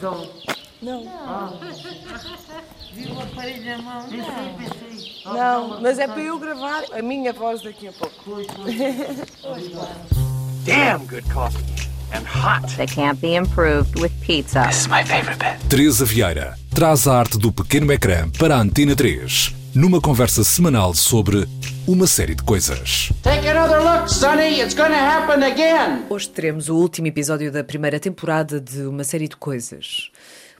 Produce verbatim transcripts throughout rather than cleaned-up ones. televisão? Não. Ah. Viu o aparelho na mão? Pensei, pensei. Não, não, mas é para eu gravar a minha voz daqui a pouco. Pois, pois. Damn good coffee. And hot. They can't be improved with pizza. This is my favorite bit. Teresa Vieira traz a arte do pequeno ecrã para a Antena três, numa conversa semanal sobre uma série de coisas. Take another look, Sonny. It's gonna happen again. Hoje teremos o último episódio da primeira temporada de Uma Série de Coisas.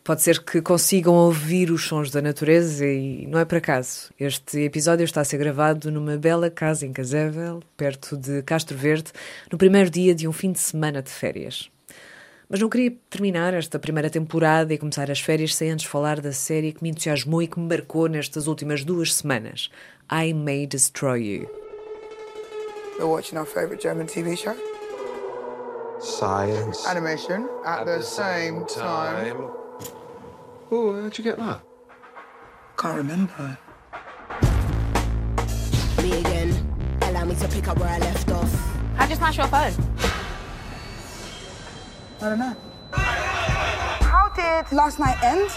Pode ser que consigam ouvir os sons da natureza e não é por acaso. Este episódio está a ser gravado numa bela casa em Casével, perto de Castro Verde, no primeiro dia de um fim de semana de férias. Mas não queria terminar esta primeira temporada e começar as férias sem antes falar da série que me entusiasmou e que me marcou nestas últimas duas semanas, I May Destroy You. We're watching our favorite German T V show. Science. Animation at, at the, the same, same time. time. Oh, how'd you get that? Can't remember. Me again. Allow me to pick up where I left off. How'd you smash your phone? I don't know. How did last night end?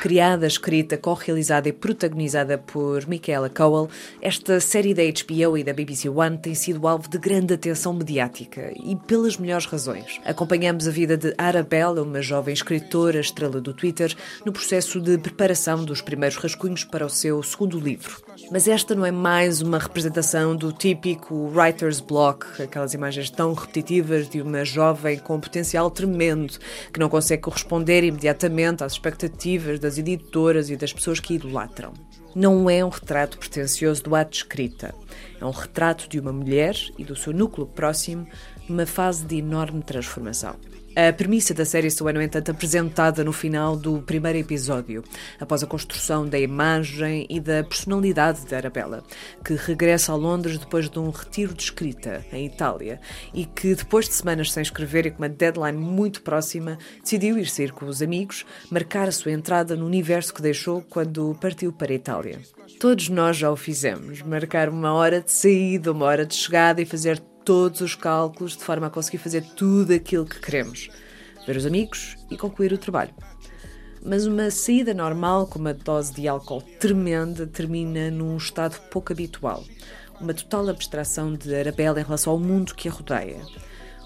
Criada, escrita, correalizada e protagonizada por Michaela Coel, esta série da H B O e da B B C One tem sido alvo de grande atenção mediática e pelas melhores razões. Acompanhamos a vida de Arabella, uma jovem escritora, estrela do Twitter, no processo de preparação dos primeiros rascunhos para o seu segundo livro. Mas esta não é mais uma representação do típico writer's block, aquelas imagens tão repetitivas de uma jovem com um potencial tremendo, que não consegue corresponder imediatamente às expectativas das editoras e das pessoas que idolatram. Não é um retrato pretencioso do ato de escrita. É um retrato de uma mulher e do seu núcleo próximo numa fase de enorme transformação. A premissa da série só é, no entanto, apresentada no final do primeiro episódio, após a construção da imagem e da personalidade de Arabella, que regressa a Londres depois de um retiro de escrita, em Itália, e que, depois de semanas sem escrever e com uma deadline muito próxima, decidiu ir sair com os amigos, marcar a sua entrada no universo que deixou quando partiu para a Itália. Todos nós já o fizemos, marcar uma hora de saída, uma hora de chegada e fazer todos os cálculos de forma a conseguir fazer tudo aquilo que queremos, ver os amigos e concluir o trabalho. Mas uma saída normal com uma dose de álcool tremenda termina num estado pouco habitual, uma total abstração de Arabella em relação ao mundo que a rodeia.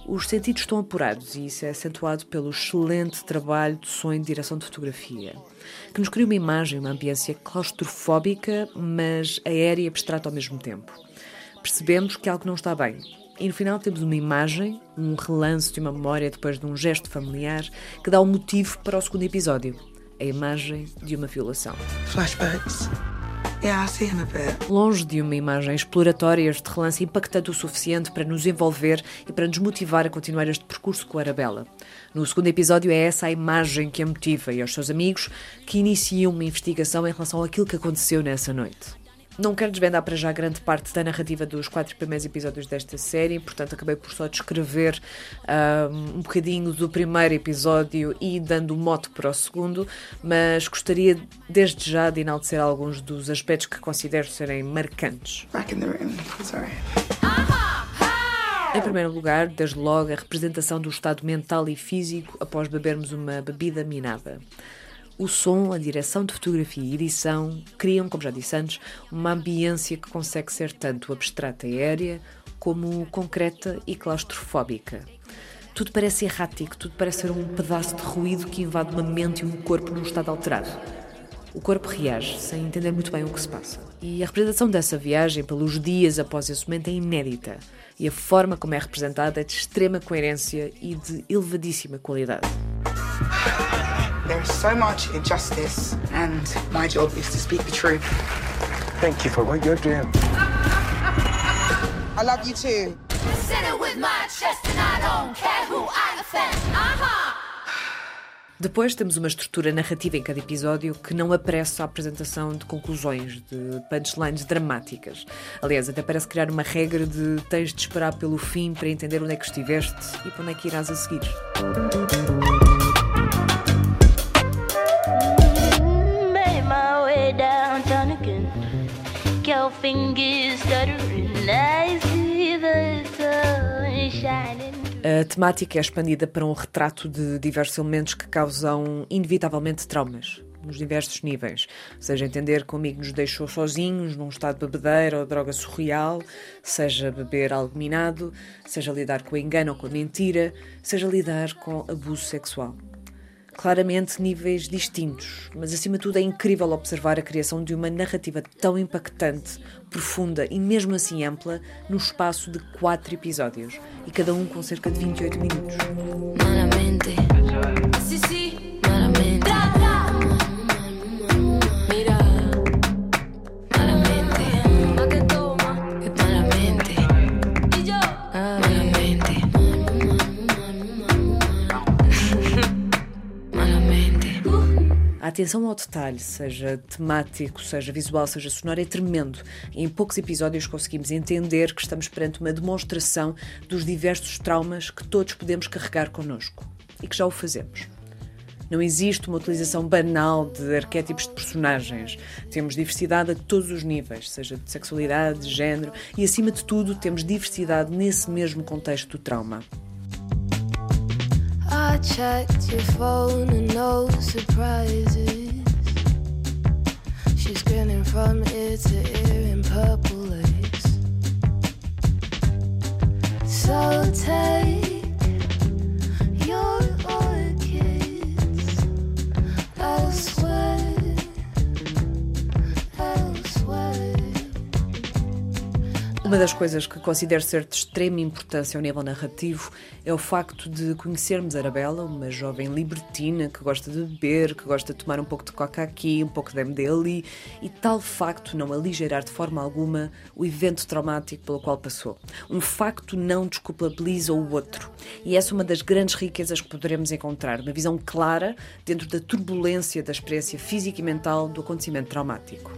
Os sentidos estão apurados e isso é acentuado pelo excelente trabalho de som e de direção de fotografia, que nos cria uma imagem, uma ambiência claustrofóbica, mas aérea e abstrata ao mesmo tempo. Percebemos que algo não está bem. E no final temos uma imagem, um relance de uma memória depois de um gesto familiar que dá um motivo para o segundo episódio. A imagem de uma violação. Flashbacks. Yeah, I see him a bit. Longe de uma imagem exploratória, este relance é impactante o suficiente para nos envolver e para nos motivar a continuar este percurso com a Arabella. No segundo episódio é essa a imagem que a motiva e aos seus amigos que iniciam uma investigação em relação àquilo que aconteceu nessa noite. Não quero desvendar para já grande parte da narrativa dos quatro primeiros episódios desta série, portanto acabei por só descrever um, um bocadinho do primeiro episódio e dando o mote para o segundo, mas gostaria desde já de enaltecer alguns dos aspectos que considero serem marcantes. Em primeiro lugar, desde logo, a representação do estado mental e físico após bebermos uma bebida minada. O som, a direção de fotografia e edição criam, como já disse antes, uma ambiência que consegue ser tanto abstrata e aérea como concreta e claustrofóbica. Tudo parece errático, tudo parece ser um pedaço de ruído que invade uma mente e um corpo num estado alterado. O corpo reage, sem entender muito bem o que se passa. E a representação dessa viagem pelos dias após esse momento é inédita. E a forma como é representada é de extrema coerência e de elevadíssima qualidade. There is so much injustice, and my job is to speak the truth. Thank you for what you're doing. I love you too. I said it with my chest and I don't care who I offend. Uh-huh. Depois temos uma estrutura narrativa em cada episódio que não apressa a apresentação de conclusões, de punchlines dramáticas. Aliás, até parece criar uma regra de tens de esperar pelo fim para entender onde é que estiveste e para onde é que irás a seguir. A temática é expandida para um retrato de diversos elementos que causam, inevitavelmente, traumas, nos diversos níveis. Seja entender que um amigo nos deixou sozinhos, num estado de bebedeira ou droga surreal, seja beber algo minado, seja lidar com o engano ou com a mentira, seja lidar com abuso sexual. Claramente níveis distintos, mas acima de tudo é incrível observar a criação de uma narrativa tão impactante, profunda e mesmo assim ampla, no espaço de quatro episódios, e cada um com cerca de vinte e oito minutos. Malamente. Sim, sim. Malamente. A atenção ao detalhe, seja temático, seja visual, seja sonoro, é tremendo. Em poucos episódios conseguimos entender que estamos perante uma demonstração dos diversos traumas que todos podemos carregar connosco e que já o fazemos. Não existe uma utilização banal de arquétipos de personagens. Temos diversidade a todos os níveis, seja de sexualidade, de género e, acima de tudo, temos diversidade nesse mesmo contexto do trauma. I checked your phone and no surprises. She's grinning from ear to ear in purple lace. So take your orchids elsewhere, elsewhere. Uma das coisas que considero ser de extrema importância ao nível narrativo é o facto de conhecermos Arabella, uma jovem libertina que gosta de beber, que gosta de tomar um pouco de coca aqui, um pouco de M D ali, e tal facto não aligerar de forma alguma o evento traumático pelo qual passou. Um facto não desculpabiliza o outro. E essa é uma das grandes riquezas que poderemos encontrar, uma visão clara dentro da turbulência da experiência física e mental do acontecimento traumático.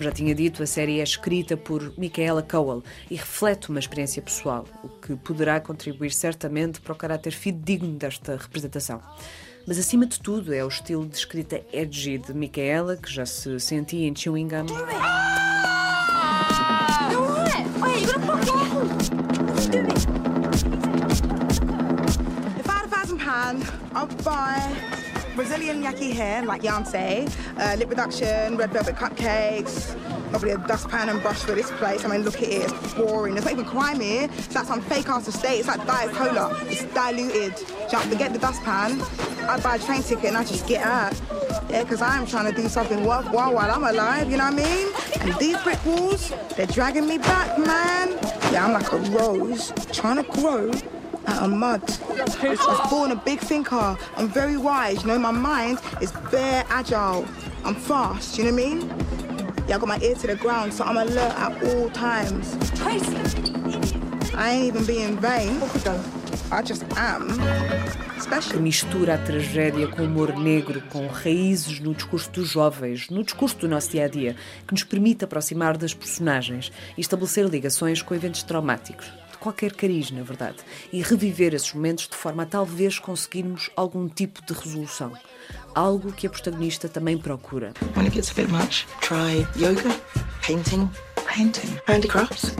Já tinha dito, a série é escrita por Michaela Coel e reflete uma experiência pessoal, o que poderá contribuir certamente para o caráter fidedigno desta representação. Mas, acima de tudo, é o estilo de escrita edgy de Michaela, que já se sentia em Chewing Gum. Brazilian yaki hair, like Yancey, uh, lip reduction, red velvet cupcakes, probably a dustpan and brush for this place. I mean, look at it, it's boring. There's not even crime here. It's like some fake ass estate. It's like Diet Cola. It's diluted. So I forget the dustpan, I buy a train ticket and I just get out. Yeah, because I'm trying to do something worthwhile while I'm alive, you know what I mean? And these brick walls, they're dragging me back, man. Yeah, I'm like a rose trying to grow. Out of mud. I was born a big thinker. I'm very wise. You know, my mind is very agile. I'm fast. You know what I mean? Yeah, I got my ear to the ground, so I'm alert at all times. I ain't even being vain. I just am. Que mistura a tragédia com o humor negro, com raízes no discurso dos jovens, no discurso do nosso dia-a-dia, que nos permite aproximar das personagens e estabelecer ligações com eventos traumáticos. Qualquer cariz, na verdade, e reviver esses momentos de forma a talvez conseguirmos algum tipo de resolução. Algo que a protagonista também procura. When it gets a bit much, try yoga, painting, painting, handicrafts.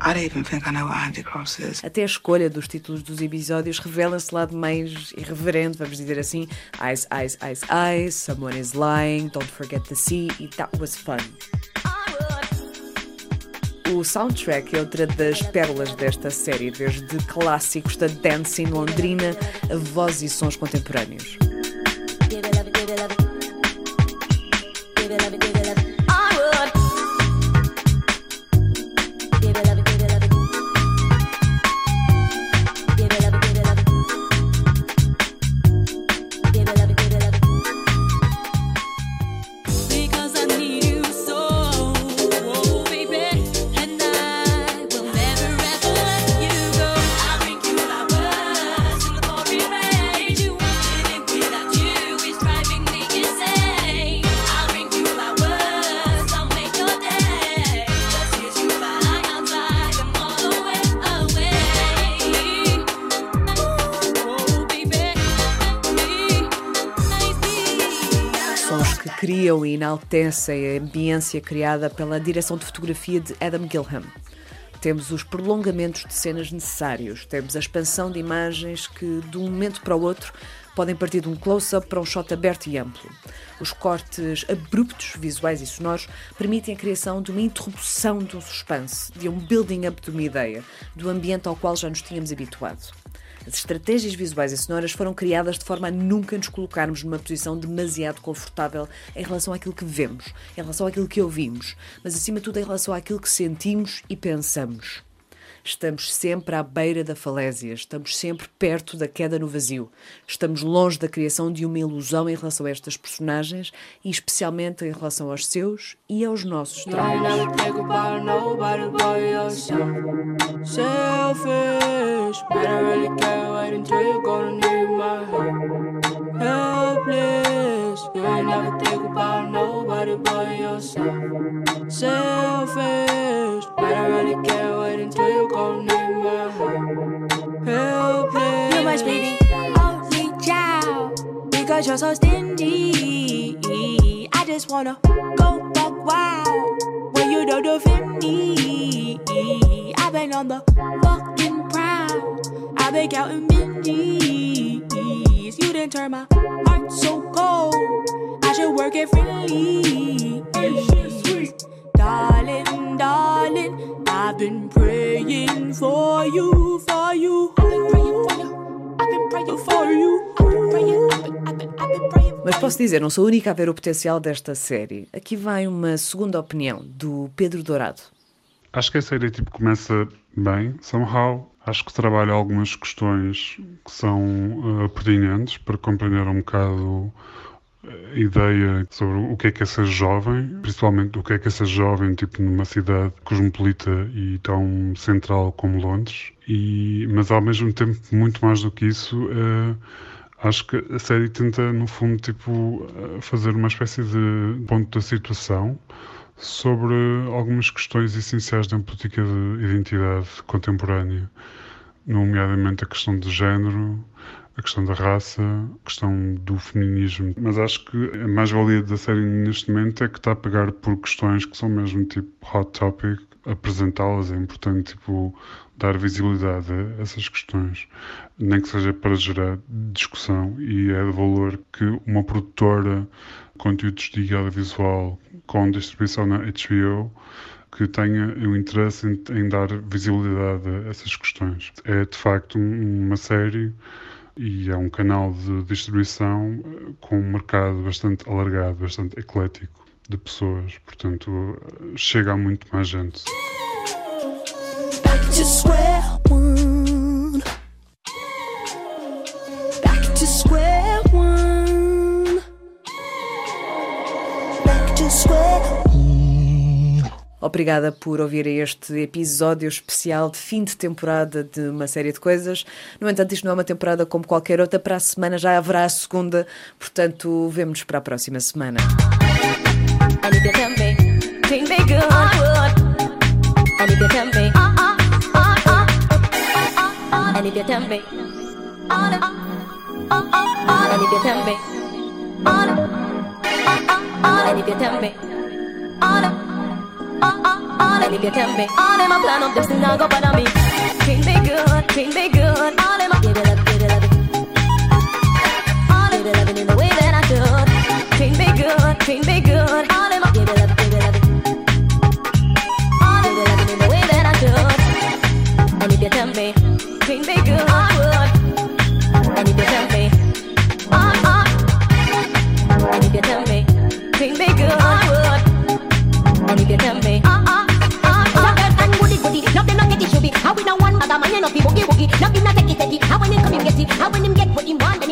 I don't even think I know what handicrafts is. Até a escolha dos títulos dos episódios revela-se lado mais irreverente, vamos dizer assim. Eyes, eyes, eyes, eyes, someone is lying, don't forget the sea, e that was fun. O soundtrack é outra das pérolas desta série, desde clássicos da dancing londrina a vozes e sons contemporâneos. Criam e enaltecem a ambiência criada pela direção de fotografia de Adam Gilham. Temos os prolongamentos de cenas necessários, temos a expansão de imagens que, de um momento para o outro, podem partir de um close-up para um shot aberto e amplo. Os cortes abruptos, visuais e sonoros, permitem a criação de uma interrupção de um suspense, de um building-up de uma ideia, do ambiente ao qual já nos tínhamos habituado. As estratégias visuais e sonoras foram criadas de forma a nunca nos colocarmos numa posição demasiado confortável em relação àquilo que vemos, em relação àquilo que ouvimos, mas acima de tudo em relação àquilo que sentimos e pensamos. Estamos sempre à beira da falésia, estamos sempre perto da queda no vazio, estamos longe da criação de uma ilusão em relação a estas personagens e especialmente em relação aos seus e aos nossos traumas. You're so stingy. I just wanna go fuck wild when you don't defend me. I've been on the fucking prowl. I've been counting mindies. You didn't turn my heart so cold. I should work it freely. Darling, darling, I've been praying for you, for you. I've been praying for you. I've been praying for you. I've been praying. I've been, I've been, I've been praying. Mas posso dizer, não sou a única a ver o potencial desta série. Aqui vai uma segunda opinião, do Pedro Dourado. Acho que a série tipo, começa bem, somehow. Acho que trabalha algumas questões que são uh, pertinentes para compreender um bocado a ideia sobre o que é que é ser jovem, principalmente o que é que é ser jovem tipo, numa cidade cosmopolita e tão central como Londres. E, mas ao mesmo tempo, muito mais do que isso, uh, acho que a série tenta, no fundo, tipo, fazer uma espécie de ponto da situação sobre algumas questões essenciais da política de identidade contemporânea, nomeadamente a questão de género, a questão da raça, a questão do feminismo. Mas acho que a mais-valia da série neste momento é que está a pegar por questões que são mesmo tipo hot topic, apresentá-las, é importante tipo, dar visibilidade a essas questões, nem que seja para gerar discussão, e é de valor que uma produtora de conteúdos de audiovisual com distribuição na H B O que tenha o interesse em, em dar visibilidade a essas questões. É de facto uma série e é um canal de distribuição com um mercado bastante alargado, bastante eclético de pessoas, portanto, chega a muito mais gente. Obrigada por ouvir este episódio especial de fim de temporada de Uma Série de Coisas. No entanto, isto não é uma temporada como qualquer outra. Para a semana já haverá a segunda, portanto, vemo-nos para a próxima semana. I need to come back, think they good, I need to come back, I need to come back, I need to come back, I need to come back, I need to come back. All in my plan of destiny now go bother me. Think they good, think they good. All in my give it up, give it up, all in the loving in the way that I should. Think they good, think they good. How when him come him get it, how when him get what him want.